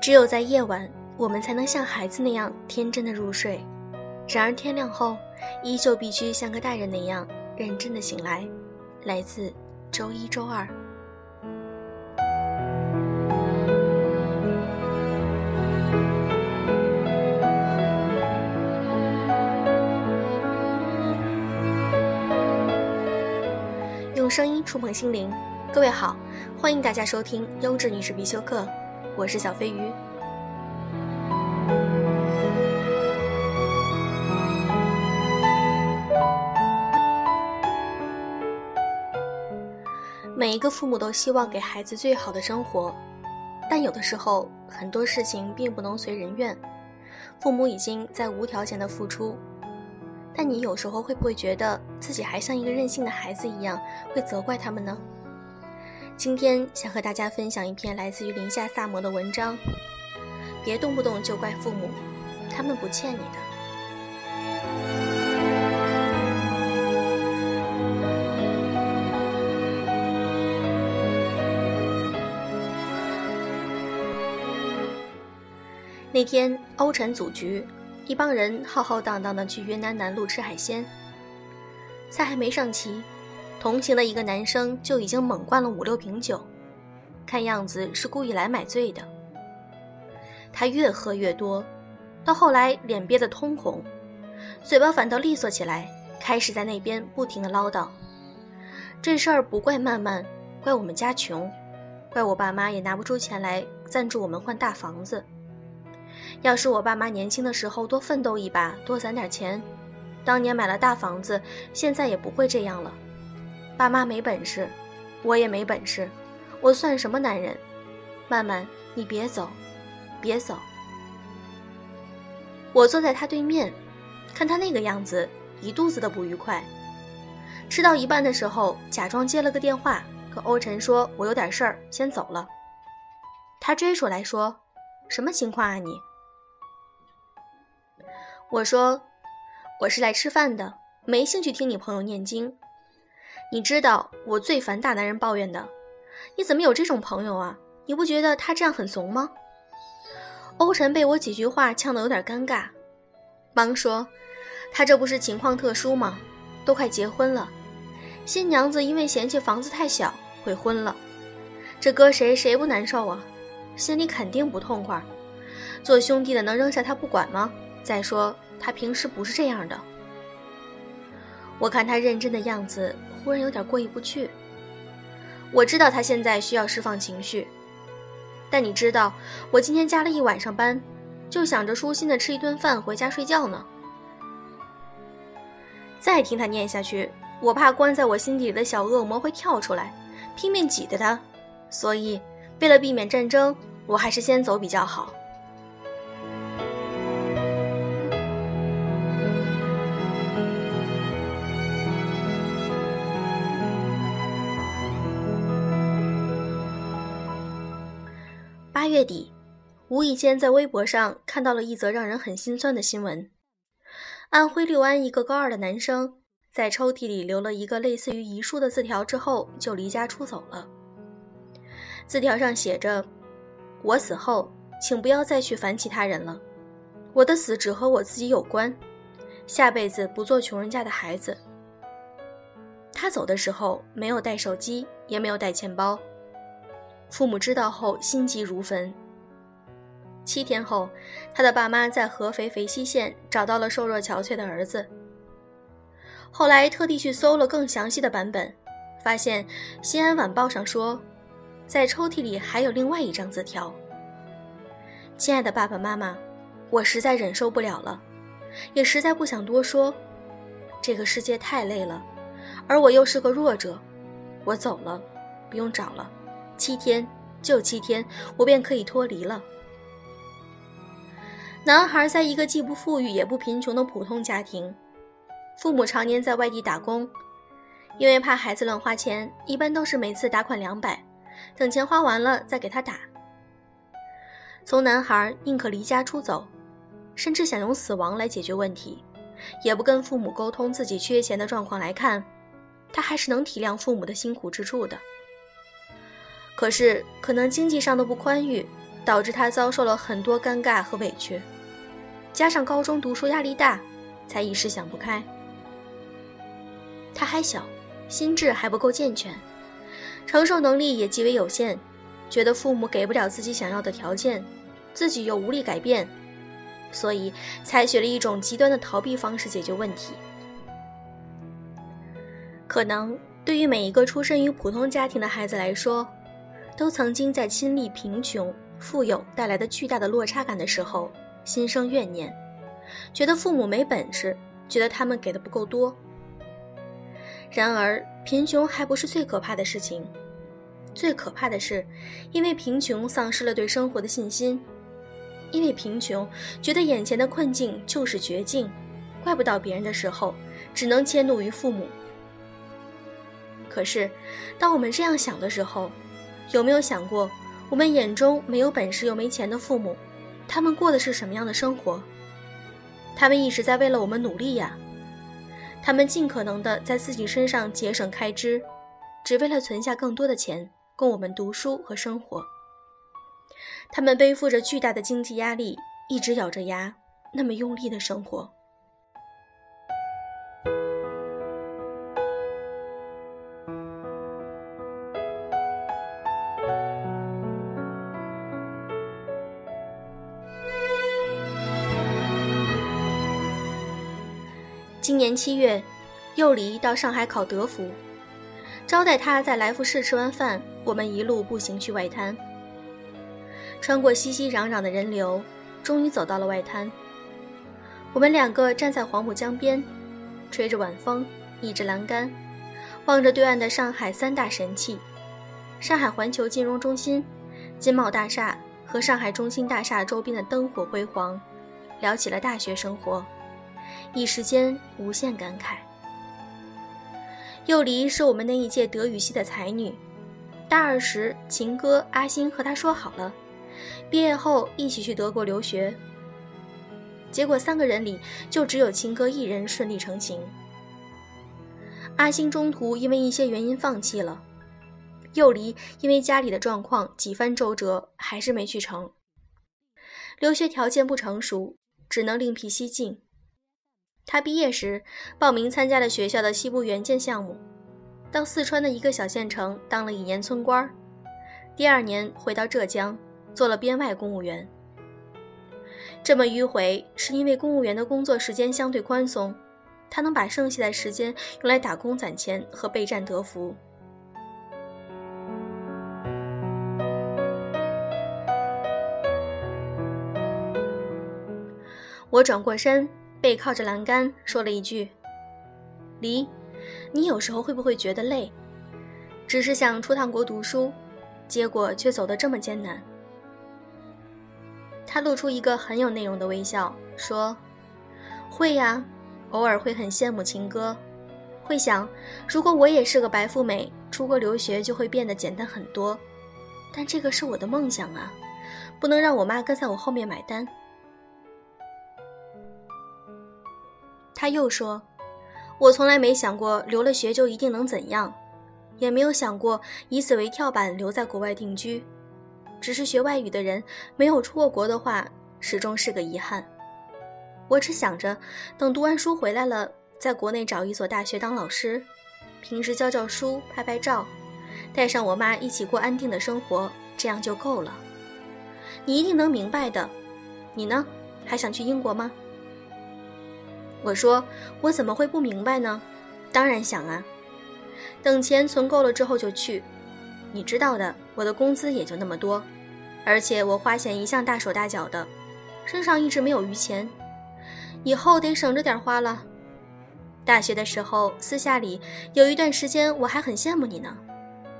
只有在夜晚，我们才能像孩子那样天真的入睡，然而天亮后，依旧必须像个大人那样认真的醒来。来自周一、周二。用声音触碰心灵，各位好，欢迎大家收听优质女士必修课，我是小飞鱼。每一个父母都希望给孩子最好的生活，但有的时候很多事情并不能随人愿。父母已经在无条件的付出，但你有时候会不会觉得自己还像一个任性的孩子一样，会责怪他们呢？今天想和大家分享一篇来自于林夏萨摩的文章，别动不动就怪父母，他们不欠你的。那天欧辰组局，一帮人浩浩荡荡地去云南南路吃海鲜。菜还没上齐，同行的一个男生就已经猛灌了5-6瓶酒，看样子是故意来买醉的。他越喝越多，到后来脸憋得通红，嘴巴反倒利索起来，开始在那边不停地唠叨。这事儿不怪曼曼，怪我们家穷，怪我爸妈也拿不出钱来赞助我们换大房子。要是我爸妈年轻的时候多奋斗一把，多攒点钱，当年买了大房子，现在也不会这样了。爸妈没本事，我也没本事，我算什么男人？曼曼，你别走，别走。我坐在他对面，看他那个样子，一肚子的不愉快。吃到一半的时候，假装接了个电话，跟欧辰说我有点事儿，先走了。他追出来说，什么情况啊你？我说，我是来吃饭的，没兴趣听你朋友念经。你知道我最烦大男人抱怨的，你怎么有这种朋友啊？你不觉得他这样很怂吗？欧辰被我几句话呛得有点尴尬，忙说，他这不是情况特殊吗？都快结婚了，新娘子因为嫌弃房子太小悔婚了，这搁谁谁不难受啊，心里肯定不痛快。做兄弟的能扔下他不管吗？再说他平时不是这样的。我看他认真的样子，忽然有点过意不去。我知道他现在需要释放情绪，但你知道我今天加了一晚上班，就想着舒心的吃一顿饭回家睡觉呢。再听他念下去，我怕关在我心底里的小恶魔会跳出来，拼命挤着他，所以为了避免战争，我还是先走比较好。8月底，无意间在微博上看到了一则让人很心酸的新闻。安徽六安一个高二的男生，在抽屉里留了一个类似于遗书的字条之后，就离家出走了。字条上写着，我死后请不要再去烦其他人了，我的死只和我自己有关，下辈子不做穷人家的孩子。他走的时候没有带手机，也没有带钱包。父母知道后心急如焚。7天后，他的爸妈在合肥肥西县找到了瘦弱憔悴的儿子。后来特地去搜了更详细的版本，发现西安晚报上说，在抽屉里还有另外一张字条。亲爱的爸爸妈妈，我实在忍受不了了，也实在不想多说，这个世界太累了，而我又是个弱者，我走了，不用找了，7天，就7天，我便可以脱离了。男孩在一个既不富裕也不贫穷的普通家庭，父母常年在外地打工，因为怕孩子乱花钱，一般都是每次打款200，等钱花完了再给他打。从男孩宁可离家出走，甚至想用死亡来解决问题，也不跟父母沟通自己缺钱的状况来看，他还是能体谅父母的辛苦之处的。可是可能经济上的不宽裕，导致他遭受了很多尴尬和委屈，加上高中读书压力大，才一时想不开。他还小，心智还不够健全，承受能力也极为有限，觉得父母给不了自己想要的条件，自己又无力改变，所以采取了一种极端的逃避方式解决问题。可能对于每一个出身于普通家庭的孩子来说，都曾经在亲历贫穷、富有带来的巨大的落差感的时候，心生怨念，觉得父母没本事，觉得他们给的不够多。然而，贫穷还不是最可怕的事情，最可怕的是，因为贫穷丧失了对生活的信心，因为贫穷觉得眼前的困境就是绝境，怪不到别人的时候，只能迁怒于父母。可是，当我们这样想的时候，有没有想过，我们眼中没有本事又没钱的父母，他们过的是什么样的生活？他们一直在为了我们努力呀，他们尽可能的在自己身上节省开支，只为了存下更多的钱供我们读书和生活。他们背负着巨大的经济压力，一直咬着牙，那么用力的生活。今年7月，又黎到上海考德福，招待他在来福士吃完饭，我们一路步行去外滩。穿过熙熙攘攘的人流，终于走到了外滩。我们两个站在黄浦江边，吹着晚风，倚着栏杆，望着对岸的上海三大神器：上海环球金融中心、金茂大厦和上海中心大厦周边的灯火辉煌，聊起了大学生活。一时间无限感慨。又黎是我们那一届德语系的才女，大二时秦哥、阿星和她说好了，毕业后一起去德国留学。结果3个人里就只有秦哥一人顺利成行。阿星中途因为一些原因放弃了，又黎因为家里的状况几番周折还是没去成。留学条件不成熟，只能另辟蹊径。他毕业时报名参加了学校的西部援建项目，到四川的一个小县城当了1年村官，第2年回到浙江做了编外公务员。这么迂回是因为公务员的工作时间相对宽松，他能把剩下的时间用来打工攒钱和备战德福。我转过身背靠着栏杆说了一句：“黎，你有时候会不会觉得累？只是想出趟国读书，结果却走得这么艰难。”他露出一个很有内容的微笑，说：“会呀，偶尔会很羡慕秦哥，会想如果我也是个白富美，出国留学就会变得简单很多。但这个是我的梦想啊，不能让我妈跟在我后面买单。”他又说：“我从来没想过留了学就一定能怎样，也没有想过以此为跳板留在国外定居，只是学外语的人没有出过国的话，始终是个遗憾。我只想着等读完书回来了，在国内找一所大学当老师，平时教教书，拍拍照，带上我妈一起过安定的生活，这样就够了。你一定能明白的，你呢？还想去英国吗？”我说：“我怎么会不明白呢？当然想啊，等钱存够了之后就去。你知道的，我的工资也就那么多，而且我花钱一向大手大脚的，身上一直没有余钱，以后得省着点花了。大学的时候，私下里有一段时间我还很羡慕你呢，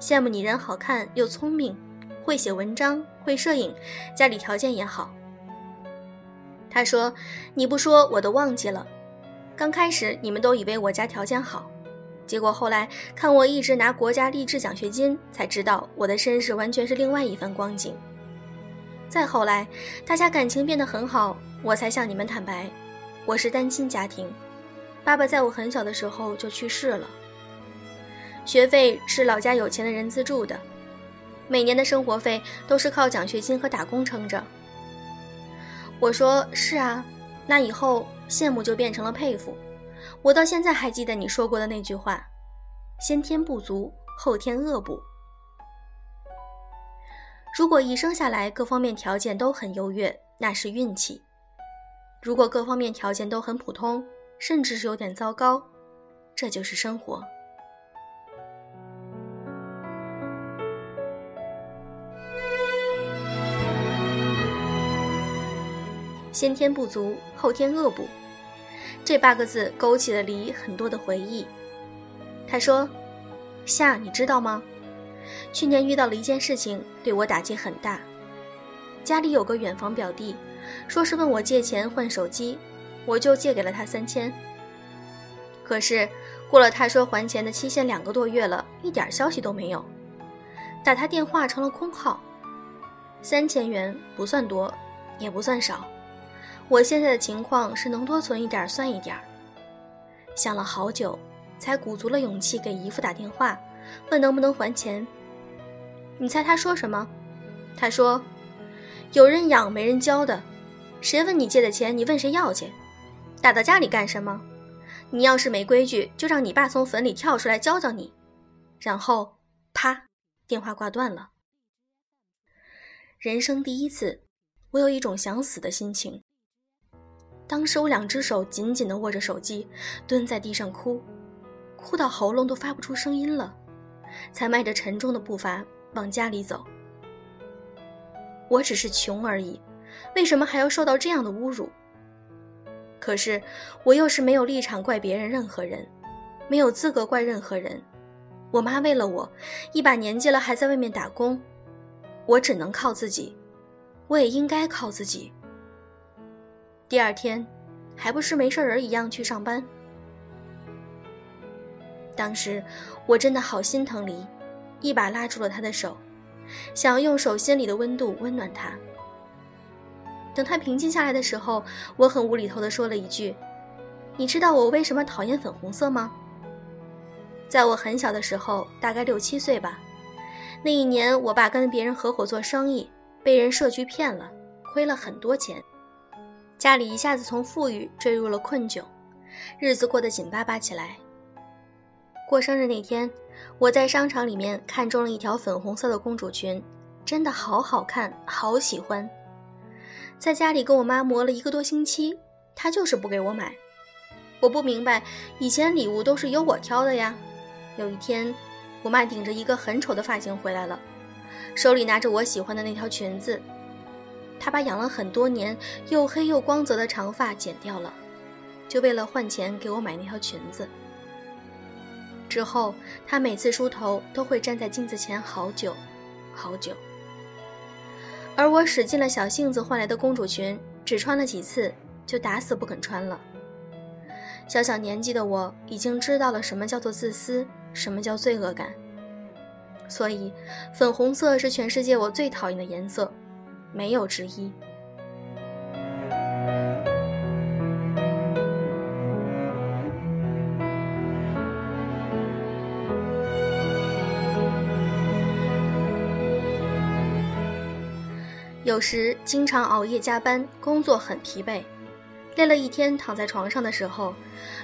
羡慕你人好看又聪明，会写文章，会摄影，家里条件也好。”他说：“你不说我都忘记了。刚开始你们都以为我家条件好，结果后来看我一直拿国家励志奖学金，才知道我的身世完全是另外一番光景。再后来大家感情变得很好，我才向你们坦白，我是单亲家庭，爸爸在我很小的时候就去世了，学费是老家有钱的人资助的，每年的生活费都是靠奖学金和打工撑着。我说是啊，那以后羡慕就变成了佩服。我到现在还记得你说过的那句话，先天不足，后天恶补。如果一生下来各方面条件都很优越，那是运气。如果各方面条件都很普通，甚至是有点糟糕，这就是生活。先天不足，后天恶补，这8个字勾起了黎很多的回忆。他说，夏，你知道吗？去年遇到了一件事情，对我打击很大。家里有个远房表弟，说是问我借钱换手机，我就借给了他3000。可是过了他说还钱的期限2个多月了，一点消息都没有，打他电话成了空号。3000元不算多，也不算少，我现在的情况是能多存一点算一点。想了好久，才鼓足了勇气给姨父打电话，问能不能还钱。你猜他说什么？他说，有人养没人教的，谁问你借的钱，你问谁要去？打到家里干什么？你要是没规矩，就让你爸从坟里跳出来教教你。然后啪，电话挂断了。人生第一次，我有一种想死的心情。当时我2只手紧紧地握着手机，蹲在地上哭，哭到喉咙都发不出声音了，才迈着沉重的步伐往家里走。我只是穷而已，为什么还要受到这样的侮辱？可是我又是没有立场怪别人任何人，没有资格怪任何人。我妈为了我，一把年纪了还在外面打工，我只能靠自己，我也应该靠自己。第2天，还不是没事人一样去上班。当时我真的好心疼黎，一把拉住了他的手，想要用手心里的温度温暖他。等他平静下来的时候，我很无厘头地说了一句，你知道我为什么讨厌粉红色吗？在我很小的时候，大概6、7岁吧，那一年我爸跟别人合伙做生意，被人设局骗了，亏了很多钱，家里一下子从富裕坠入了困窘，日子过得紧巴巴起来。过生日那天，我在商场里面看中了一条粉红色的公主裙，真的好好看，好喜欢。在家里跟我妈磨了1个多星期，她就是不给我买。我不明白，以前礼物都是由我挑的呀。有一天，我妈顶着一个很丑的发型回来了，手里拿着我喜欢的那条裙子，她把养了很多年又黑又光泽的长发剪掉了，就为了换钱给我买那条裙子。之后，她每次梳头都会站在镜子前好久好久。而我使尽了小性子换来的公主裙，只穿了几次就打死不肯穿了。小小年纪的我已经知道了什么叫做自私，什么叫罪恶感。所以粉红色是全世界我最讨厌的颜色，没有之一。有时经常熬夜加班，工作很疲惫，累了一天躺在床上的时候，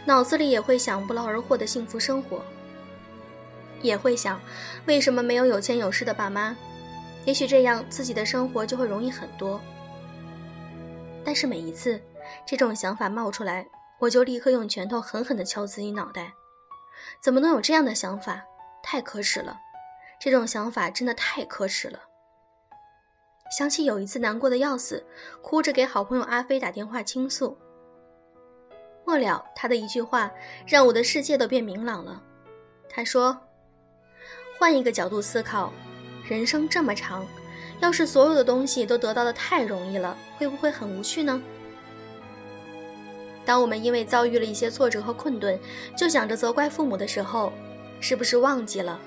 脑子里也会想不劳而获的幸福生活，也会想为什么没有有钱有势的爸妈，也许这样自己的生活就会容易很多。但是每一次这种想法冒出来，我就立刻用拳头狠狠地敲自己脑袋，怎么能有这样的想法，太可耻了，这种想法真的太可耻了。想起有一次难过的要死，哭着给好朋友阿飞打电话倾诉，末了他的一句话让我的世界都变明朗了。他说，换一个角度思考，人生这么长，要是所有的东西都得到的太容易了，会不会很无趣呢？当我们因为遭遇了一些挫折和困顿，就想着责怪父母的时候，是不是忘记了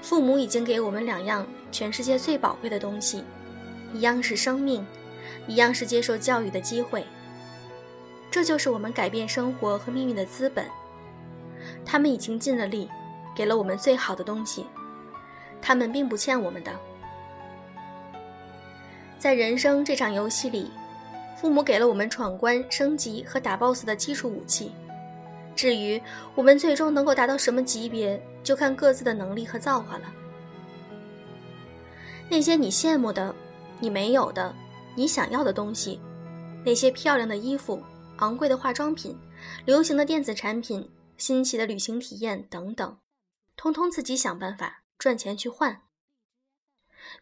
父母已经给我们2样全世界最宝贵的东西，一样是生命，一样是接受教育的机会。这就是我们改变生活和命运的资本。他们已经尽了力，给了我们最好的东西，他们并不欠我们的，在人生这场游戏里，父母给了我们闯关、升级和打 BOSS 的基础武器。至于我们最终能够达到什么级别，就看各自的能力和造化了。那些你羡慕的，你没有的，你想要的东西，那些漂亮的衣服、昂贵的化妆品、流行的电子产品、新奇的旅行体验等等，通通自己想办法赚钱去换。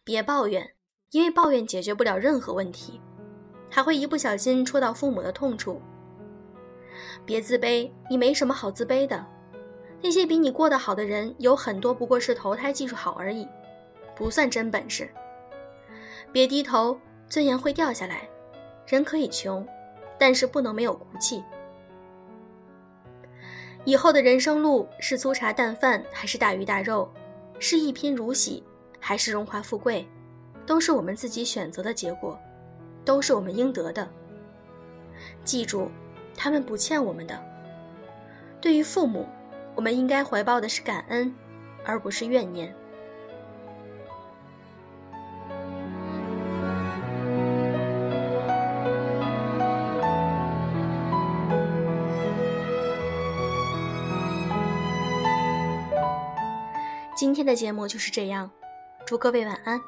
别抱怨，因为抱怨解决不了任何问题，还会一不小心戳到父母的痛处。别自卑，你没什么好自卑的。那些比你过得好的人，有很多不过是投胎技术好而已，不算真本事。别低头，尊严会掉下来。人可以穷，但是不能没有骨气。以后的人生路是粗茶淡饭还是大鱼大肉，是一贫如洗还是荣华富贵，都是我们自己选择的结果，都是我们应得的。记住，他们不欠我们的。对于父母，我们应该怀抱的是感恩，而不是怨念。今天的节目就是这样，祝各位晚安。